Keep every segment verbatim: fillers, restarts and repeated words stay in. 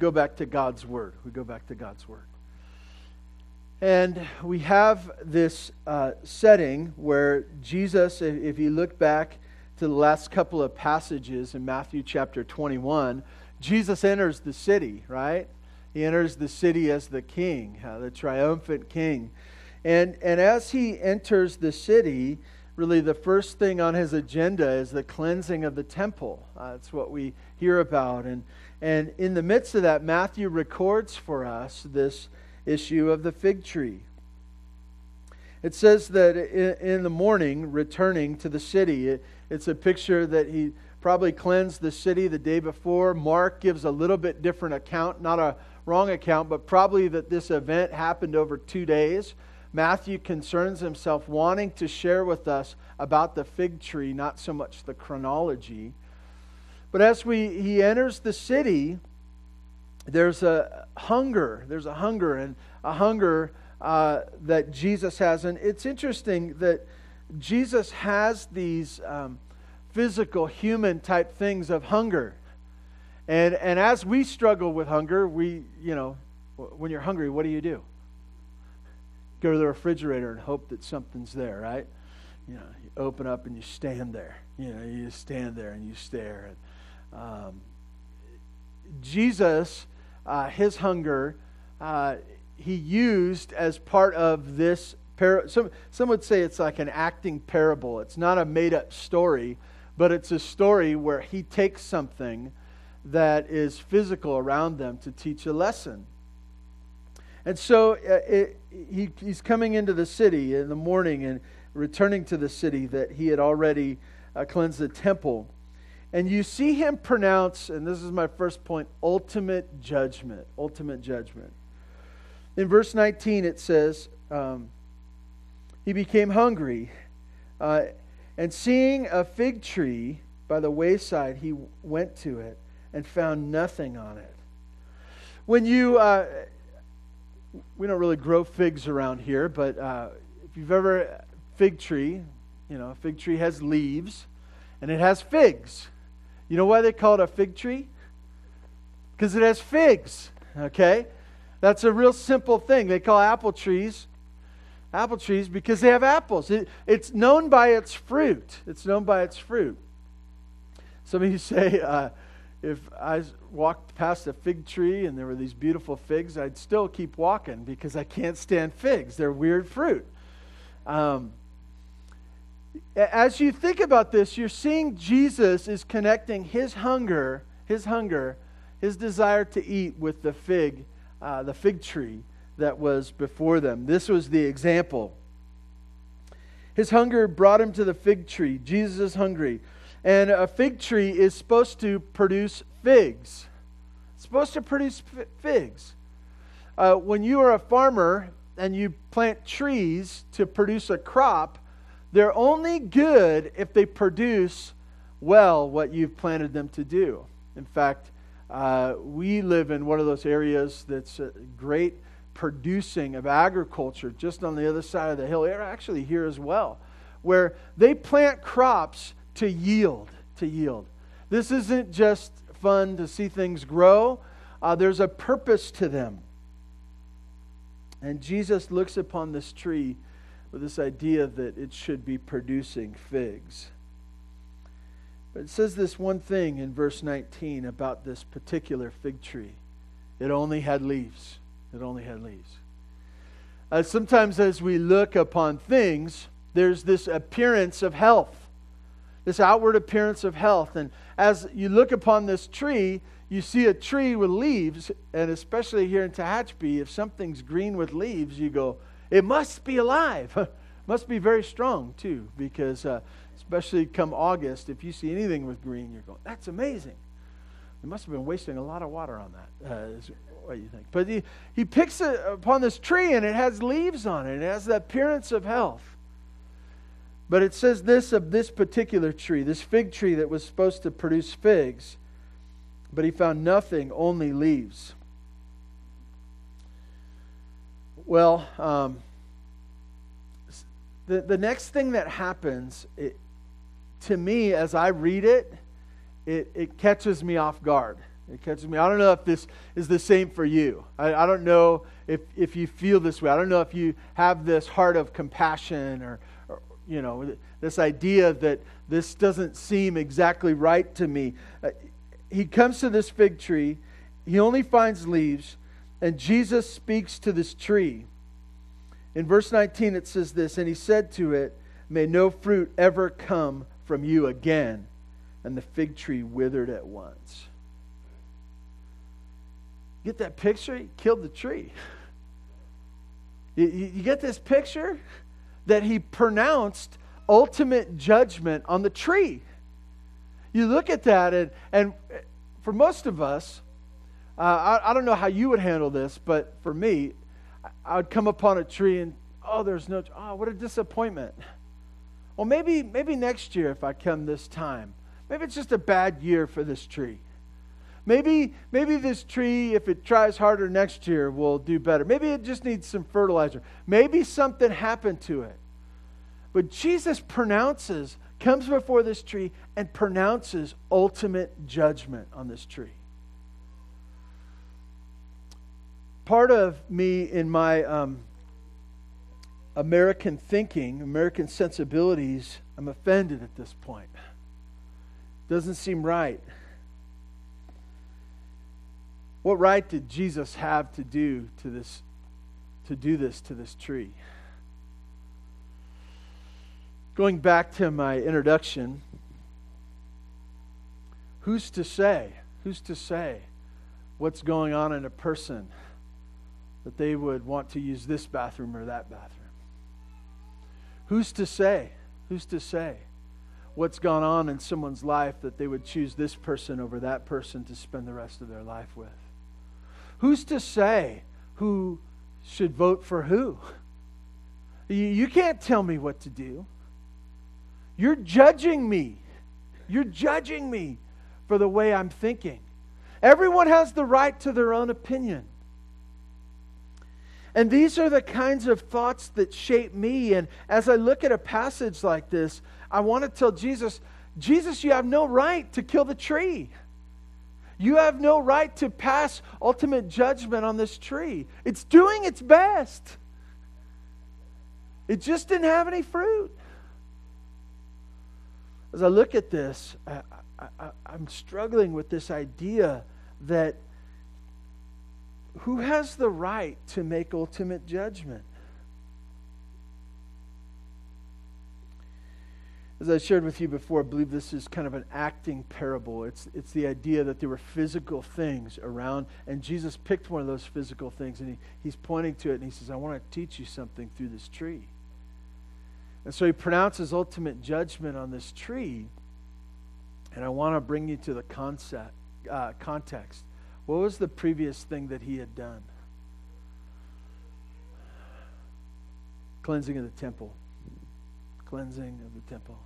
go back to God's Word. We go back to God's Word. And we have this uh, setting where Jesus, if you look back to the last couple of passages in Matthew chapter twenty-one, Jesus enters the city, right? He enters the city as the king, uh, the triumphant king. And, and as he enters the city, really the first thing on his agenda is the cleansing of the temple. Uh, it's what we hear about. And, and in the midst of that, Matthew records for us this issue of the fig tree. It says that in the morning, returning to the city, it's a picture that he probably cleansed the city the day before. Mark gives a little bit different account, not a wrong account, but probably that this event happened over two days. Matthew concerns himself wanting to share with us about the fig tree, not so much the chronology. But as we he enters the city, there's a hunger, there's a hunger and a hunger uh, that Jesus has. And it's interesting that Jesus has these um, physical, human type things of hunger. And and as we struggle with hunger, we, you know, when you're hungry, what do you do? Go to the refrigerator and hope that something's there, right? You know, you open up and you stand there. You know, you just stand there and you stare. And um, Jesus... Uh, his hunger, uh, he used as part of this parable. Some, some would say it's like an acting parable. It's not a made-up story, but it's a story where he takes something that is physical around them to teach a lesson. And so uh, it, he, he's coming into the city in the morning and returning to the city that he had already uh, cleansed the temple. And you see him pronounce, and this is my first point, ultimate judgment. Ultimate judgment. In verse nineteen it says, um, he became hungry, uh, and seeing a fig tree by the wayside, he went to it and found nothing on it. When you, uh, we don't really grow figs around here, but uh, if you've ever, fig tree, you know, a fig tree has leaves, and it has figs. You know why they call it a fig tree? Because it has figs, okay? That's a real simple thing. They call apple trees apple trees because they have apples. It, it's known by its fruit. It's known by its fruit. Some of you say, uh, if I walked past a fig tree and there were these beautiful figs, I'd still keep walking because I can't stand figs. They're weird fruit. Um As you think about this, you're seeing Jesus is connecting his hunger, his hunger, his desire to eat with the fig, uh, the fig tree that was before them. This was the example. His hunger brought him to the fig tree. Jesus is hungry. And a fig tree is supposed to produce figs. It's supposed to produce f- figs. Uh, when you are a farmer and you plant trees to produce a crop, they're only good if they produce well what you've planted them to do. In fact, uh, we live in one of those areas that's a great producing of agriculture just on the other side of the hill, actually here as well, where they plant crops to yield, to yield. This isn't just fun to see things grow. Uh, there's a purpose to them. And Jesus looks upon this tree with this idea that it should be producing figs. But it says this one thing in verse nineteen about this particular fig tree. It only had leaves. It only had leaves. Uh, sometimes as we look upon things, there's this appearance of health. This outward appearance of health. And as you look upon this tree, you see a tree with leaves. And especially here in Tehachapi, if something's green with leaves, you go, it must be alive. It must be very strong, too, because uh, especially come August, if you see anything with green, you're going, that's amazing. They must have been wasting a lot of water on that, uh, is what you think. But he, he picks it upon this tree, and it has leaves on it. It has the appearance of health. But it says this of this particular tree, this fig tree that was supposed to produce figs, but he found nothing, only leaves. Well, um, the, the next thing that happens, it, to me, as I read it, it, it catches me off guard. It catches me. I don't know if this is the same for you. I, I don't know if, if you feel this way. I don't know if you have this heart of compassion or, or you know, this idea that this doesn't seem exactly right to me. Uh, he comes to this fig tree. He only finds leaves. And Jesus speaks to this tree. In verse nineteen, it says this, and he said to it, may no fruit ever come from you again. And the fig tree withered at once. Get that picture? He killed the tree. You, you get this picture? That he pronounced ultimate judgment on the tree. You look at that, and, and for most of us, uh, I, I don't know how you would handle this, but for me, I would come upon a tree and, oh, there's no, oh, what a disappointment. Well, maybe maybe next year if I come this time. Maybe it's just a bad year for this tree. Maybe maybe this tree, if it tries harder next year, will do better. Maybe it just needs some fertilizer. Maybe something happened to it. But Jesus pronounces, comes before this tree and pronounces ultimate judgment on this tree. Part of me in my um, American thinking, American sensibilities, I'm offended at this point. Doesn't seem right. What right did Jesus have to do to this, to do this to this tree? Going back to my introduction, who's to say? Who's to say what's going on in a person that they would want to use this bathroom or that bathroom? Who's to say? Who's to say what's gone on in someone's life that they would choose this person over that person to spend the rest of their life with? Who's to say who should vote for who? You, you can't tell me what to do. You're judging me. You're judging me for the way I'm thinking. Everyone has the right to their own opinion. And these are the kinds of thoughts that shape me. And as I look at a passage like this, I want to tell Jesus, Jesus, you have no right to kill the tree. You have no right to pass ultimate judgment on this tree. It's doing its best. It just didn't have any fruit. As I look at this, I, I, I'm struggling with this idea that who has the right to make ultimate judgment? As I shared with you before, I believe this is kind of an acting parable. It's it's the idea that there were physical things around, and Jesus picked one of those physical things, and he, he's pointing to it, and he says, I want to teach you something through this tree. And so he pronounces ultimate judgment on this tree, and I want to bring you to the concept uh, context. What was the previous thing that he had done? Cleansing of the temple. Cleansing of the temple.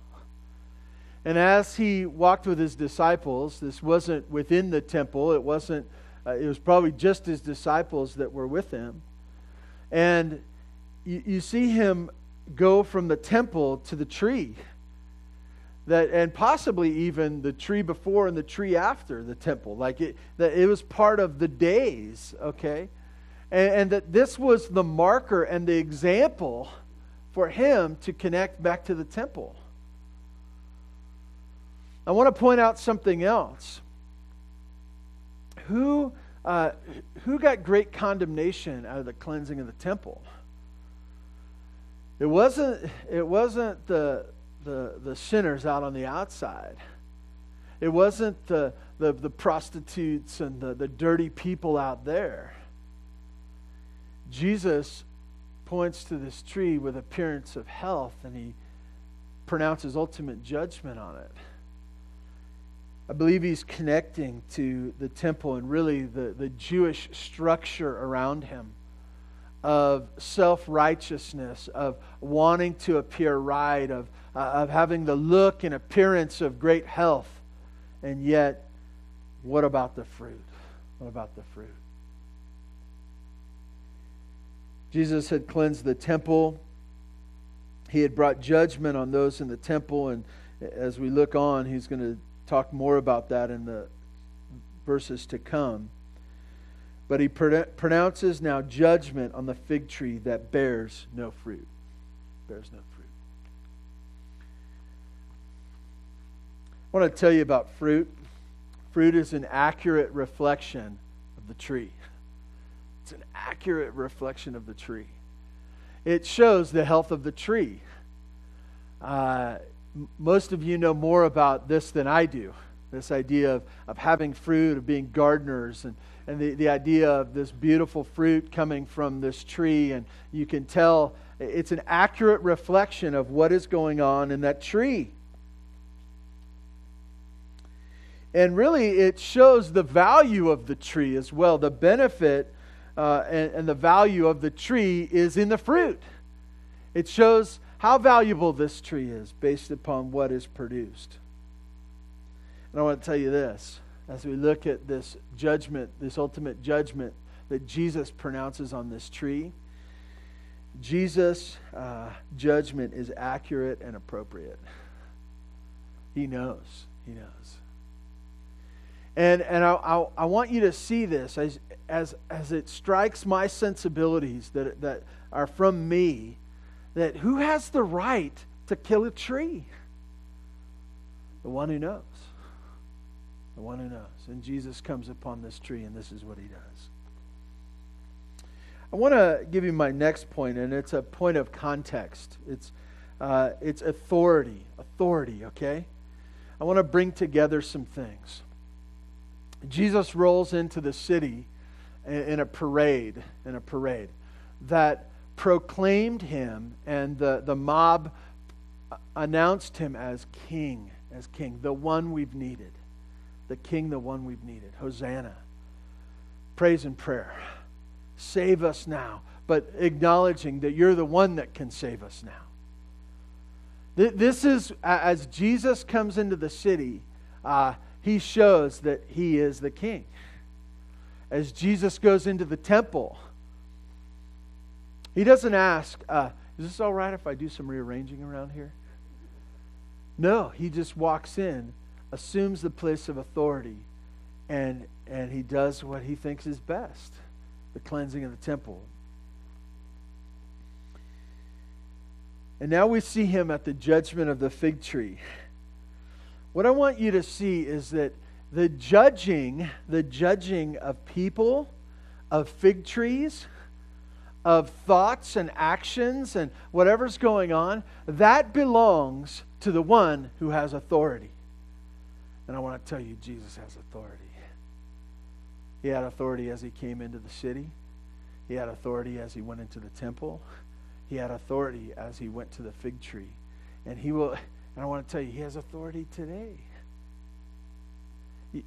And as he walked with his disciples, this wasn't within the temple. It wasn't, uh, it was probably just his disciples that were with him. And you, you see him go from the temple to the tree. That, and possibly even the tree before and the tree after the temple. Like it, that it was part of the days, okay? And, and that this was the marker and the example for him to connect back to the temple. I want to point out something else. Who, uh, who got great condemnation out of the cleansing of the temple? It wasn't. It wasn't the. The, the sinners out on the outside. It wasn't the, the, the prostitutes and the, the dirty people out there. Jesus points to this tree with appearance of health, and he pronounces ultimate judgment on it. I believe he's connecting to the temple and really the, the Jewish structure around him of self-righteousness, of wanting to appear right, of Uh, of having the look and appearance of great health. And yet, what about the fruit? What about the fruit? Jesus had cleansed the temple. He had brought judgment on those in the temple. And as we look on, he's going to talk more about that in the verses to come. But he pronounces now judgment on the fig tree that bears no fruit. Bears no fruit. I want to tell you about fruit. Fruit is an accurate reflection of the tree. It's an accurate reflection of the tree. It shows the health of the tree. Uh, most of you know more about this than I do. This idea of, of having fruit, of being gardeners, and, and the, the idea of this beautiful fruit coming from this tree. And you can tell it's an accurate reflection of what is going on in that tree. And really, it shows the value of the tree as well. The benefit uh, and, and the value of the tree is in the fruit. It shows how valuable this tree is based upon what is produced. And I want to tell you this, as we look at this judgment, this ultimate judgment that Jesus pronounces on this tree, Jesus' uh, judgment is accurate and appropriate. He knows. He knows. And and I, I I want you to see this as as as it strikes my sensibilities that that are from me, that who has the right to kill a tree? The one who knows. The one who knows. And Jesus comes upon this tree, and this is what he does. I want to give you my next point, and it's a point of context. It's, uh, it's authority. Authority, okay? I want to bring together some things. Jesus rolls into the city in a parade, in a parade that proclaimed him, and the, the mob announced him as king, as king, the one we've needed. The king, the one we've needed. Hosanna. Praise and prayer. Save us now. But acknowledging that you're the one that can save us now. This is, as Jesus comes into the city, uh, he shows that he is the king. As Jesus goes into the temple, he doesn't ask, uh, is this all right if I do some rearranging around here? No, he just walks in, assumes the place of authority, and and he does what he thinks is best, the cleansing of the temple. And now we see him at the judgment of the fig tree. What I want you to see is that the judging, the judging of people, of fig trees, of thoughts and actions and whatever's going on, that belongs to the one who has authority. And I want to tell you, Jesus has authority. He had authority as he came into the city. He had authority as he went into the temple. He had authority as he went to the fig tree. And he will, and I want to tell you, he has authority today.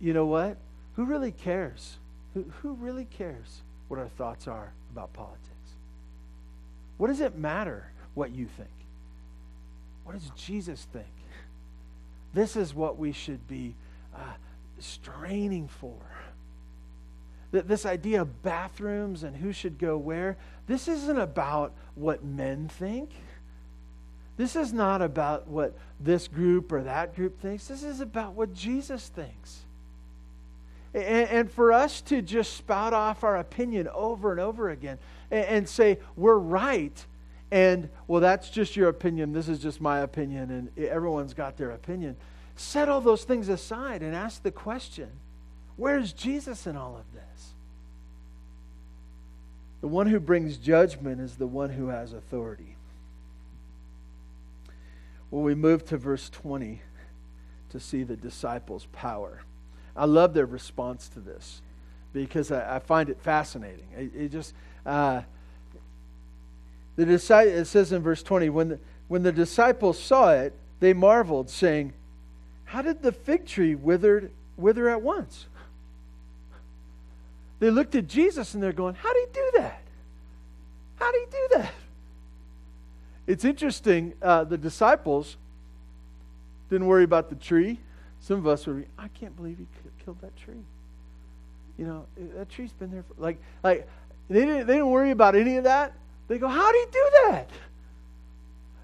You know what? Who really cares? Who, who really cares what our thoughts are about politics? What does it matter what you think? What does Jesus think? This is what we should be uh, straining for. This idea of bathrooms and who should go where, this isn't about what men think. This is not about what this group or that group thinks. This is about what Jesus thinks. And, and for us to just spout off our opinion over and over again and, and say, we're right, and, well, that's just your opinion, this is just my opinion, and everyone's got their opinion. Set all those things aside and ask the question, where is Jesus in all of this? The one who brings judgment is the one who has authority. Well, we move to verse twenty to see the disciples' power. I love their response to this because I, I find it fascinating. It, it just... Uh, The disciples, it says in verse twenty, when the, when the disciples saw it, they marveled, saying, how did the fig tree withered, wither at once? They looked at Jesus and they're going, how did he do that? How did he do that? It's interesting, uh, the disciples didn't worry about the tree. Some of us would be, I can't believe he killed that tree. You know, that tree's been there for, like, like they didn't, they didn't worry about any of that. They go, how did he do that?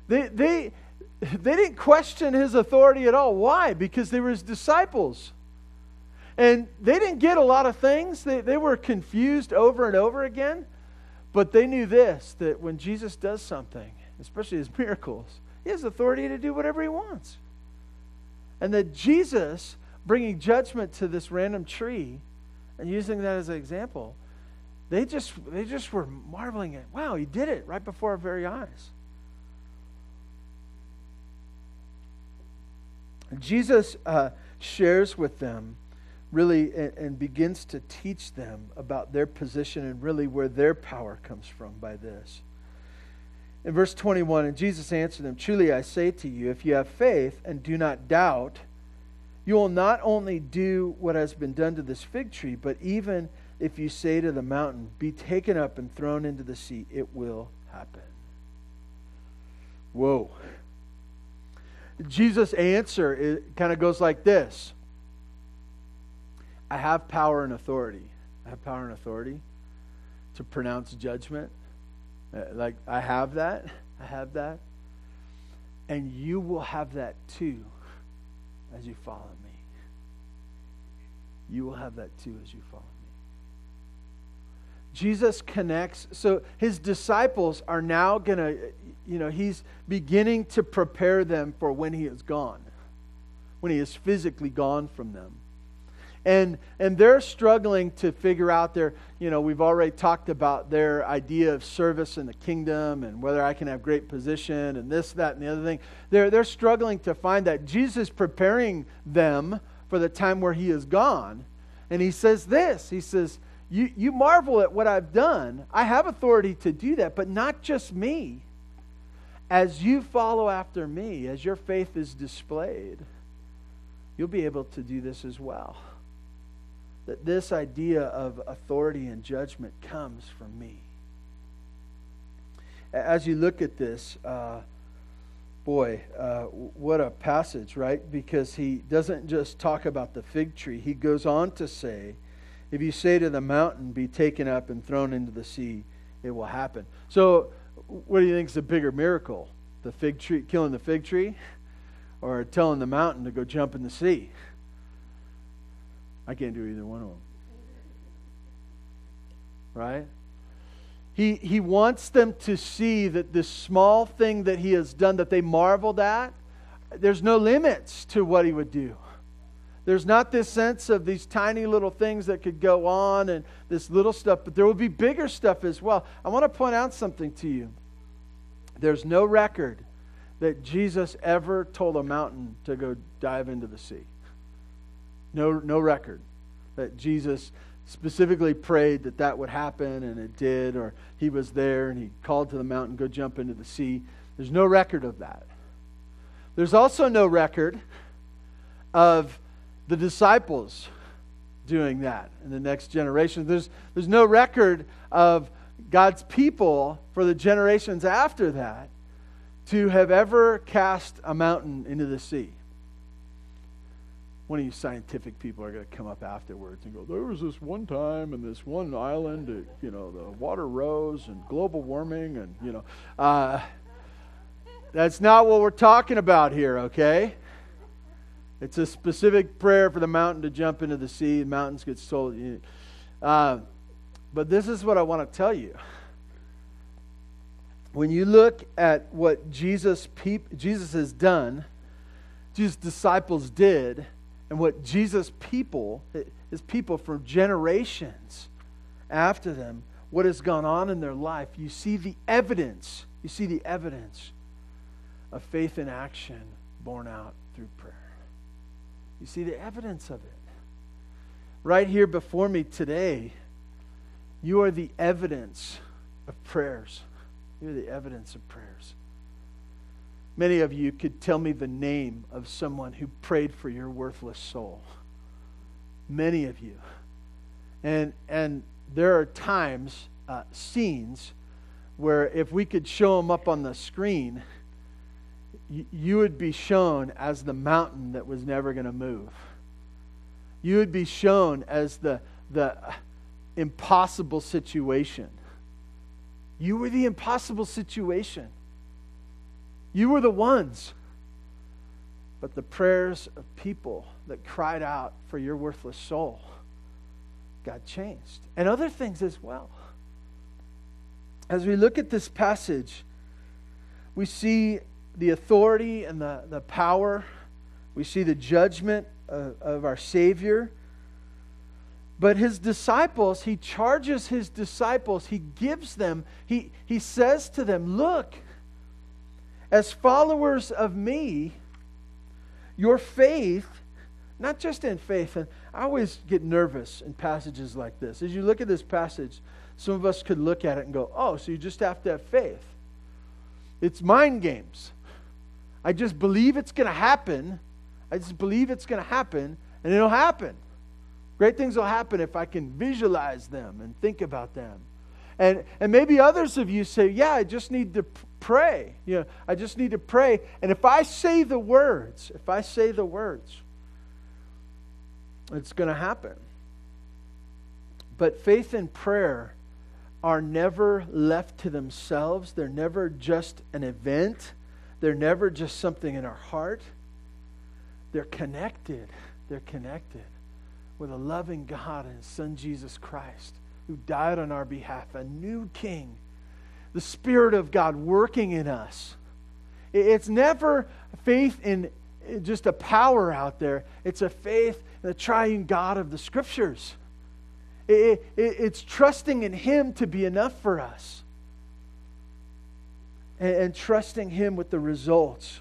They, they, they didn't question his authority at all. Why? Because they were his disciples. And they didn't get a lot of things. They, they were confused over and over again. But they knew this, that when Jesus does something, especially his miracles, he has authority to do whatever he wants. And that Jesus bringing judgment to this random tree and using that as an example, they just they just were marveling at, wow, he did it right before our very eyes. Jesus uh, shares with them really and, and begins to teach them about their position and really where their power comes from by this. In verse twenty-one, and Jesus answered them, "Truly I say to you, if you have faith and do not doubt, you will not only do what has been done to this fig tree, but even if you say to the mountain, 'Be taken up and thrown into the sea,' it will happen." Whoa. Jesus' answer it kind of goes like this. I have power and authority. I have power and authority to pronounce judgment. Like, I have that. I have that. And you will have that too as you follow me. You will have that too as you follow me. Jesus connects. So his disciples are now going to, you know, he's beginning to prepare them for when he is gone, when he is physically gone from them. And and they're struggling to figure out their, you know, we've already talked about their idea of service in the kingdom and whether I can have great position and this, that, and the other thing. They're, they're struggling to find that. Jesus is preparing them for the time where he is gone. And he says this, he says, you, you marvel at what I've done. I have authority to do that, but not just me. As you follow after me, as your faith is displayed, you'll be able to do this as well. That this idea of authority and judgment comes from me. As you look at this, uh, boy, uh, what a passage, right? Because he doesn't just talk about the fig tree. He goes on to say, if you say to the mountain, be taken up and thrown into the sea, it will happen. So what do you think is the bigger miracle? The fig tree, killing the fig tree? Or telling the mountain to go jump in the sea? I can't do either one of them. Right? He he wants them to see that this small thing that he has done that they marveled at, there's no limits to what he would do. There's not this sense of these tiny little things that could go on and this little stuff, but there will be bigger stuff as well. I want to point out something to you. There's no record that Jesus ever told a mountain to go dive into the sea. No, no record that Jesus specifically prayed that that would happen and it did, or he was there and he called to the mountain, go jump into the sea. There's no record of that. There's also no record of the disciples doing that in the next generation. There's, there's no record of God's people for the generations after that to have ever cast a mountain into the sea. One of you scientific people are going to come up afterwards and go, there was this one time and this one island, that, you know, the water rose and global warming and, you know. Uh, that's not what we're talking about here, okay? It's a specific prayer for the mountain to jump into the sea. The mountains get sold. Uh, but this is what I want to tell you. When you look at what Jesus, peop- Jesus has done, Jesus' disciples did, and what Jesus' people, his people for generations after them, what has gone on in their life, you see the evidence, you see the evidence of faith in action borne out through prayer. You see the evidence of it. Right here before me today, you are the evidence of prayers. You're the evidence of prayers. Many of you could tell me the name of someone who prayed for your worthless soul. Many of you. And and there are times, uh, scenes, where if we could show them up on the screen, y- you would be shown as the mountain that was never going to move. You would be shown as the the impossible situation. You were the impossible situation. You were the ones. but the prayers of people that cried out for your worthless soul got changed. And other things as well. As we look at this passage, we see the authority and the, the power. We see the judgment of, of our Savior. But his disciples, he charges his disciples, he gives them, he, he says to them, look, as followers of me, your faith, not just in faith, and I always get nervous in passages like this. As you look at this passage, some of us could look at it and go, oh, so you just have to have faith. It's mind games. I just believe it's going to happen. I just believe it's going to happen, and it'll happen. Great things will happen if I can visualize them and think about them. And and maybe others of you say, yeah, I just need to pray. You know, I just need to pray. And if I say the words, if I say the words, it's going to happen. But faith and prayer are never left to themselves. They're never just an event. They're never just something in our heart. They're connected. They're connected with a loving God and His Son Jesus Christ, who died on our behalf, a new King, the Spirit of God working in us. It's never faith in just a power out there. It's a faith in the triune God of the Scriptures. It, it, it's trusting in Him to be enough for us, and, and trusting Him with the results.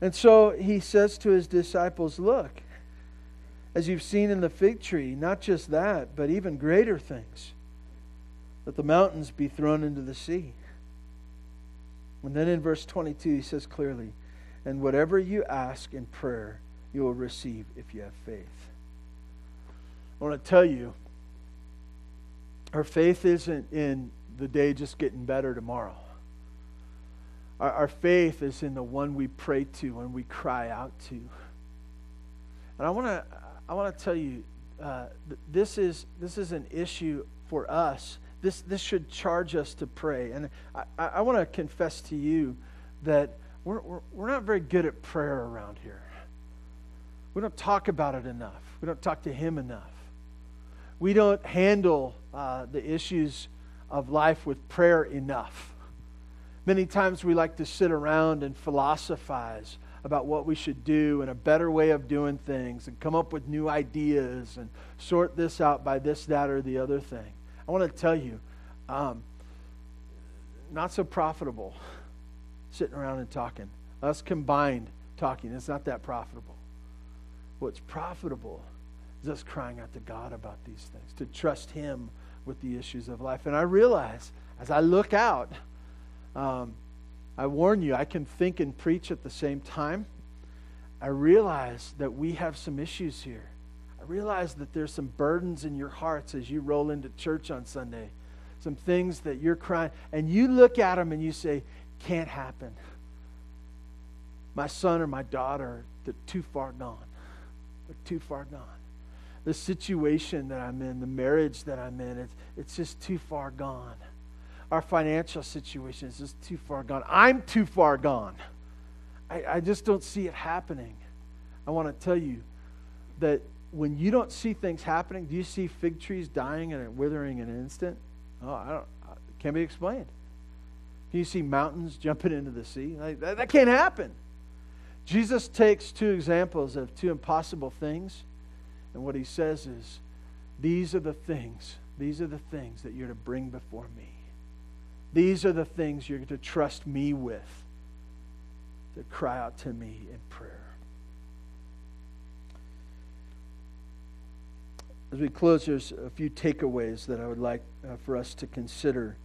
And so He says to His disciples, look, as you've seen in the fig tree, not just that, but even greater things. Let the mountains be thrown into the sea. And then in verse twenty-two, he says clearly, and whatever you ask in prayer, you will receive if you have faith. I want to tell you, our faith isn't in the day just getting better tomorrow. Our, our faith is in the one we pray to and we cry out to. And I want to... I want to tell you, uh, th- this is this is an issue for us. This this should charge us to pray. And I, I, I want to confess to you that we're, we're we're not very good at prayer around here. We don't talk about it enough. We don't talk to Him enough. We don't handle uh, the issues of life with prayer enough. Many times we like to sit around and philosophize about what we should do and a better way of doing things and come up with new ideas and sort this out by this, that, or the other thing. I want to tell you, um, not so profitable sitting around and talking. Us combined talking, it's not that profitable. What's profitable is us crying out to God about these things, to trust Him with the issues of life. And I realize, as I look out, um, I warn you, I can think and preach at the same time. I realize that we have some issues here. I realize that there's some burdens in your hearts as you roll into church on Sunday. Some things that you're crying. And you look at them and you say, can't happen. My son or my daughter, they're too far gone. They're too far gone. The situation that I'm in, the marriage that I'm in, it's, it's just too far gone. Our financial situation is just too far gone. I'm too far gone. I, I just don't see it happening. I want to tell you that when you don't see things happening, do you see fig trees dying and withering in an instant? Oh, I don't. It can't be explained. Do you see mountains jumping into the sea? Like, that, that can't happen. Jesus takes two examples of two impossible things, and what He says is, "These are the things. These are the things that you're to bring before me." These are the things you're to trust me with, to cry out to me in prayer. As we close, there's a few takeaways that I would like uh, for us to consider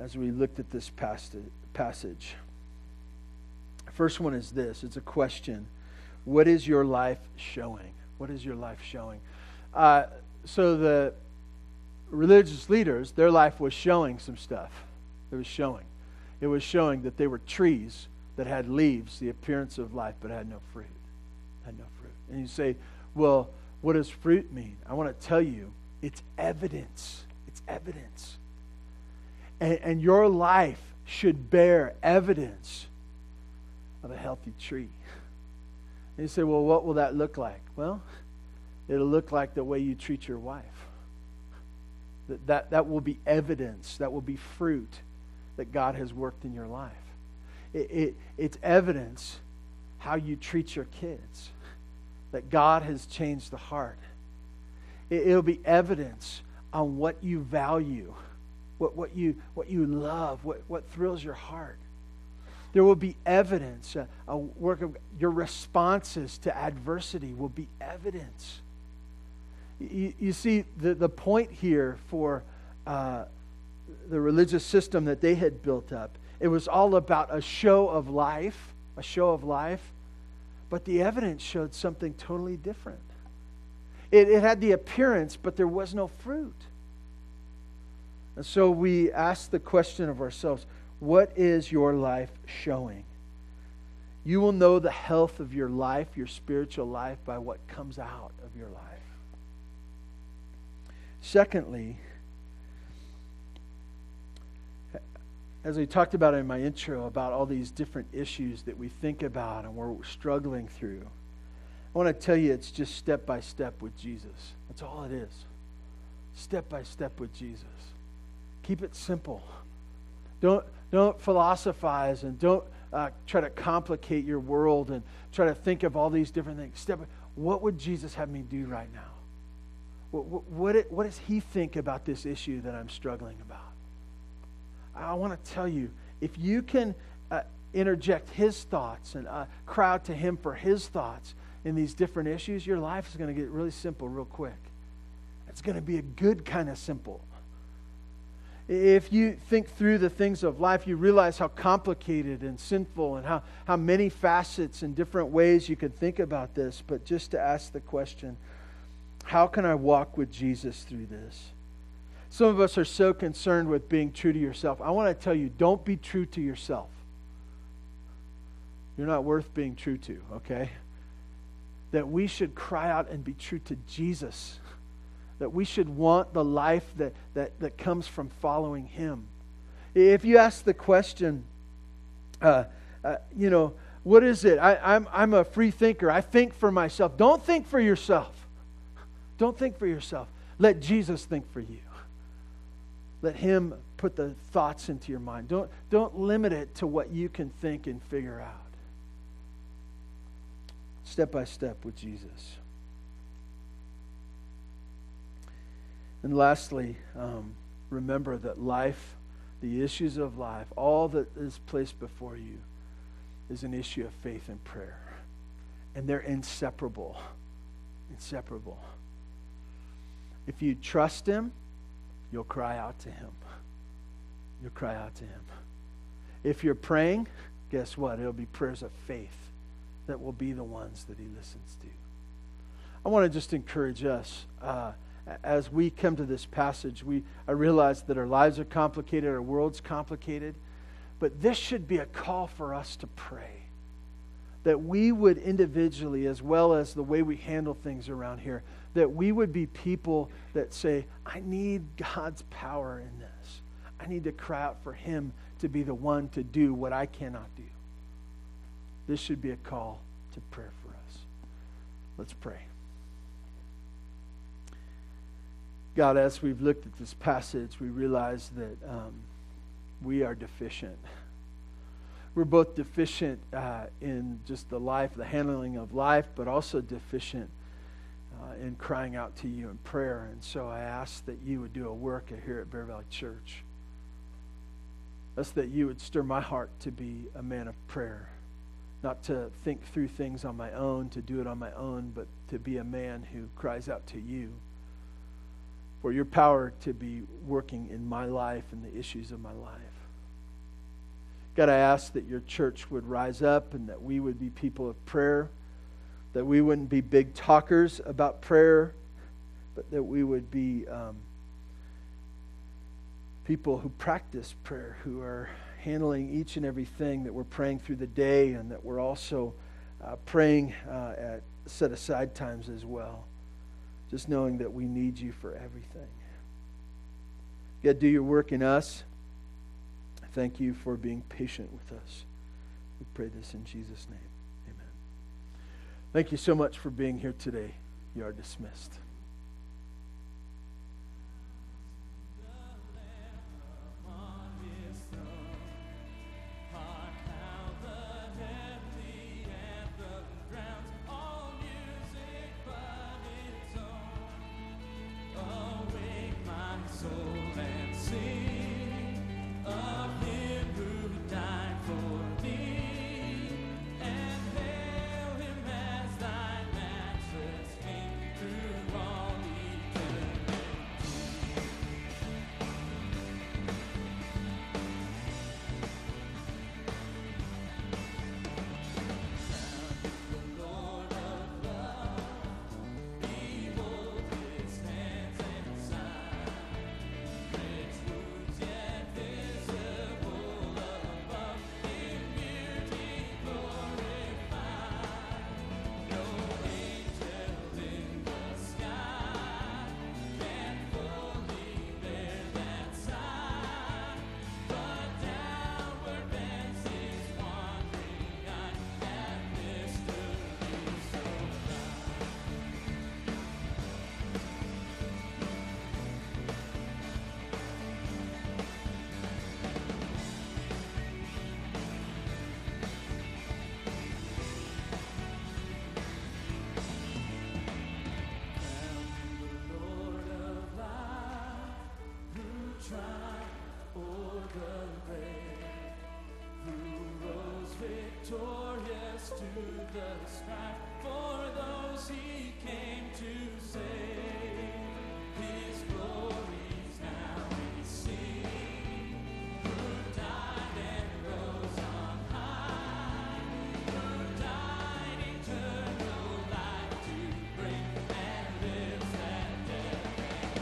as we looked at this passage. The first one is this. It's a question. What is your life showing? What is your life showing? Uh, so the religious leaders, their life was showing some stuff. It was showing. It was showing that they were trees that had leaves, the appearance of life, but had no fruit. Had no fruit. And you say, well, what does fruit mean? I want to tell you, it's evidence. It's evidence. And, and your life should bear evidence of a healthy tree. And you say, well, what will that look like? Well, it'll look like the way you treat your wife. That, that, that will be evidence. That will be fruit that God has worked in your life. It, it, it's evidence how you treat your kids. That God has changed the heart. It, it'll be evidence on what you value. What, what, you, what you love. What, what thrills your heart. There will be evidence. A, a work of your responses to adversity will be evidence. You, you see, the, the point here for uh, the religious system that they had built up, it was all about a show of life, a show of life, but the evidence showed something totally different. It, it had the appearance, but there was no fruit. And so we ask the question of ourselves, what is your life showing? You will know the health of your life, your spiritual life, by what comes out of your life. Secondly, as we talked about in my intro about all these different issues that we think about and we're struggling through, I want to tell you it's just step by step with Jesus. That's all it is. Step by step with Jesus. Keep it simple. Don't Don't philosophize and don't uh, try to complicate your world and try to think of all these different things. Step. What would Jesus have me do right now? What, what, what, it, what does he think about this issue that I'm struggling about? I want to tell you, if you can uh, interject his thoughts and uh, cry out to him for his thoughts in these different issues, your life is going to get really simple real quick. It's going to be a good kind of simple. If you think through the things of life, you realize how complicated and sinful and how, how many facets and different ways you can think about this. But just to ask the question, how can I walk with Jesus through this? Some of us are so concerned with being true to yourself. I want to tell you, don't be true to yourself. You're not worth being true to, okay? That we should cry out and be true to Jesus. That we should want the life that, that, that comes from following him. If you ask the question, uh, uh, you know, what is it? I, I'm, I'm a free thinker. I think for myself. Don't think for yourself. Don't think for yourself. Let Jesus think for you. Let him put the thoughts into your mind. Don't, don't limit it to what you can think and figure out. Step by step with Jesus. And lastly, um, remember that life, the issues of life, all that is placed before you is an issue of faith and prayer. And they're inseparable. Inseparable. If you trust him, you'll cry out to him. You'll cry out to him. If you're praying, guess what? It'll be prayers of faith that will be the ones that he listens to. I want to just encourage us. Uh, As we come to this passage, we I realize that our lives are complicated, our world's complicated, but this should be a call for us to pray. That we would individually, as well as the way we handle things around here, that we would be people that say, I need God's power in this. I need to cry out for him to be the one to do what I cannot do. This should be a call to prayer for us. Let's pray. God, as we've looked at this passage, we realize that um, we are deficient. We're both deficient uh, in just the life, the handling of life, but also deficient uh, in crying out to you in prayer. And so I ask that you would do a work here at Bear Valley Church. That's that you would stir my heart to be a man of prayer, not to think through things on my own, to do it on my own, but to be a man who cries out to you for your power to be working in my life and the issues of my life. God, I ask that your church would rise up and that we would be people of prayer, that we wouldn't be big talkers about prayer, but that we would be um, people who practice prayer, who are handling each and everything that we're praying through the day, and that we're also uh, praying uh, at set-aside times as well. Just knowing that we need you for everything. God, do your work in us. Thank you for being patient with us. We pray this in Jesus' name. Amen. Thank you so much for being here today. You are dismissed. Victorious to the strife, for those he came to save. His glories now we see, who died and rose on high, who died eternal life to bring, and lives at death and die.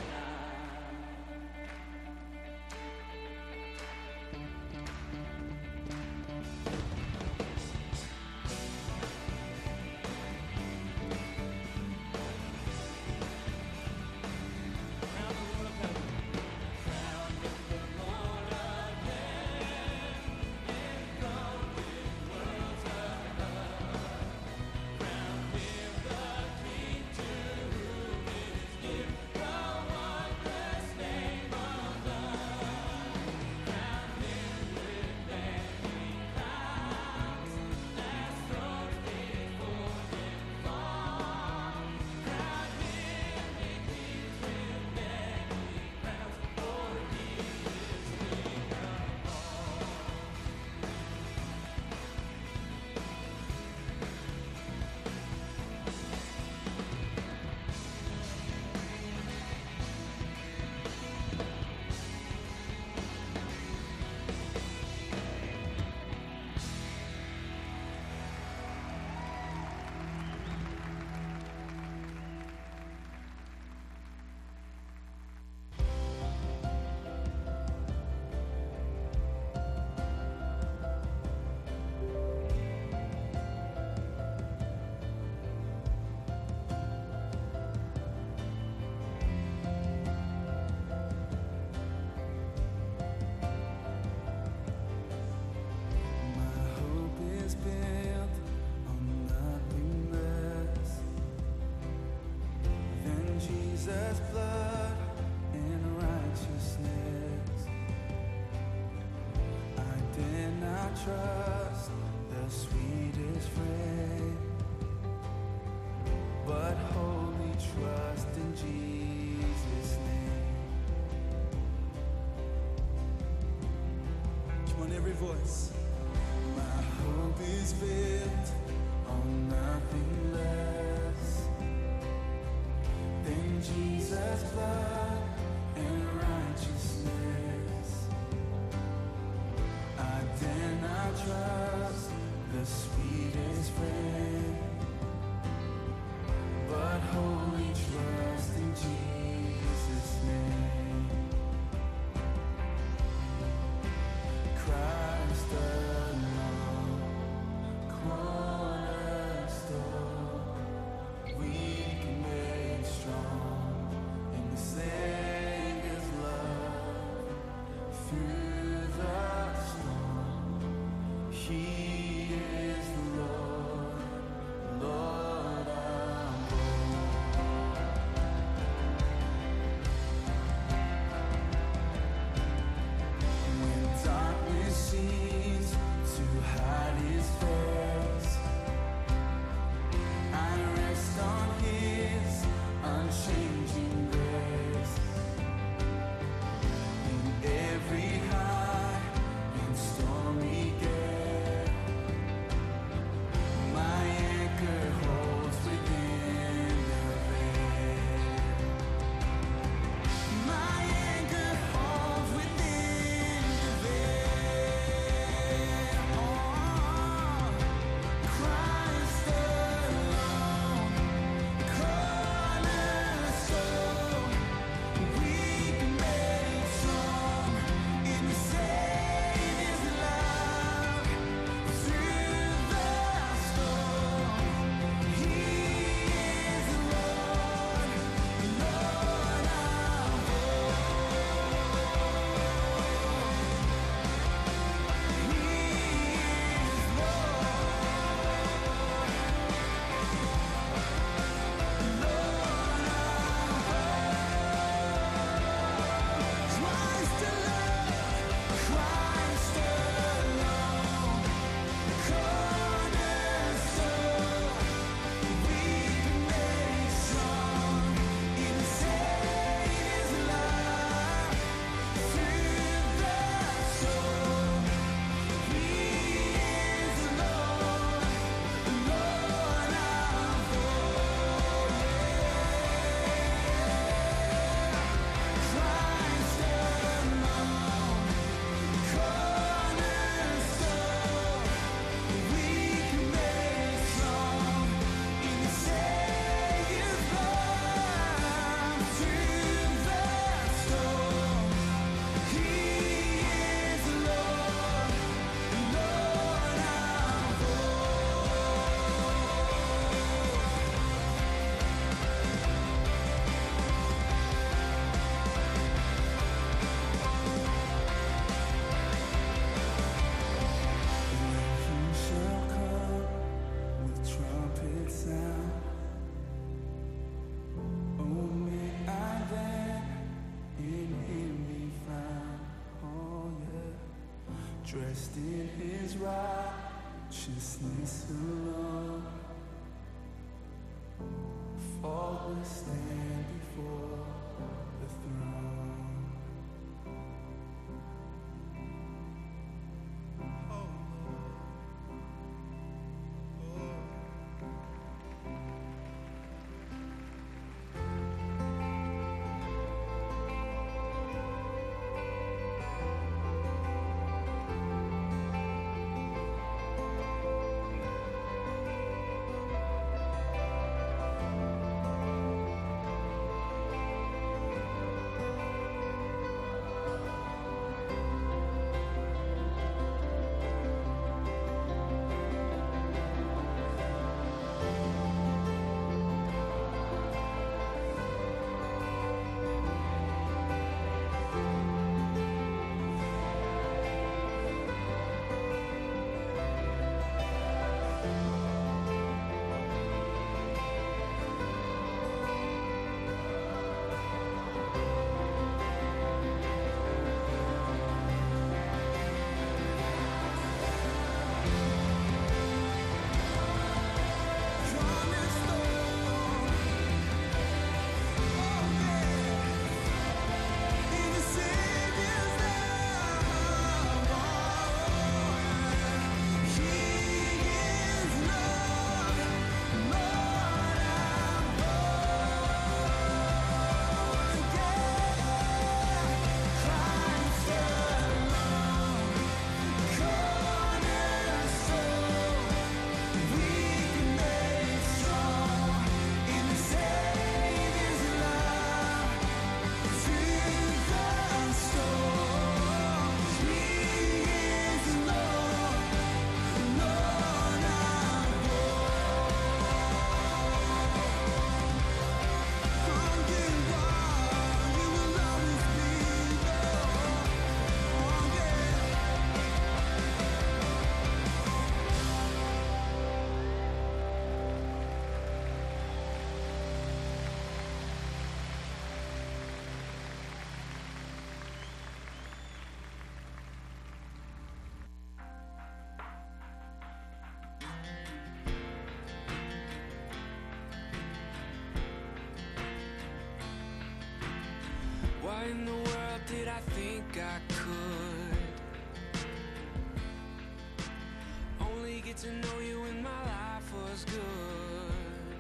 Jesus' blood and righteousness. I dare not trust the sweetest friend, but wholly trust in Jesus' name. Come on, every voice. My hope is built on nothing less. Jesus' blood and righteousness. I dare not trust the sweetest friend, but wholly trust in Jesus' name. Christ alone, cornerstone, weak and made strong. Sing His love through the storm. dressed in his righteousness alone, faultless stand before the throne. Oh Lord, why in the world did I think I could only get to know you when my life was good?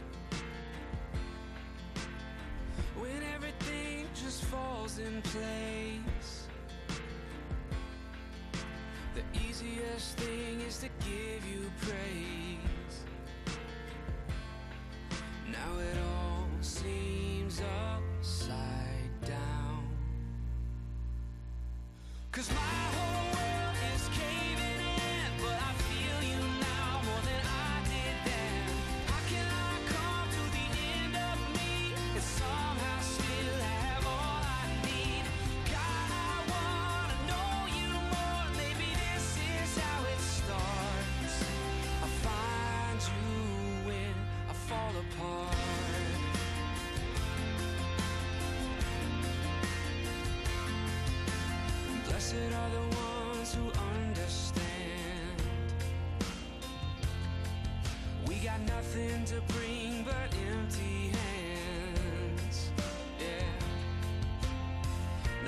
When everything just falls in place, the easiest thing is to give you praise. Now it all seems upside down, 'cause my whole world is caving in, but I feel you now more than I did then. How can I come to the end of me if somehow still have all I need? God, I wanna know you more. Maybe this is how it starts. I find you when I fall apart. Blessed are the ones who understand. We got nothing to bring but empty hands. Yeah,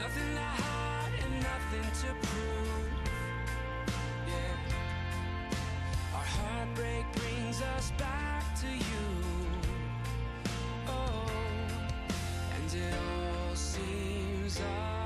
nothing to hide and nothing to prove. Yeah, our heartbreak brings us back to you. Oh, and it all seems all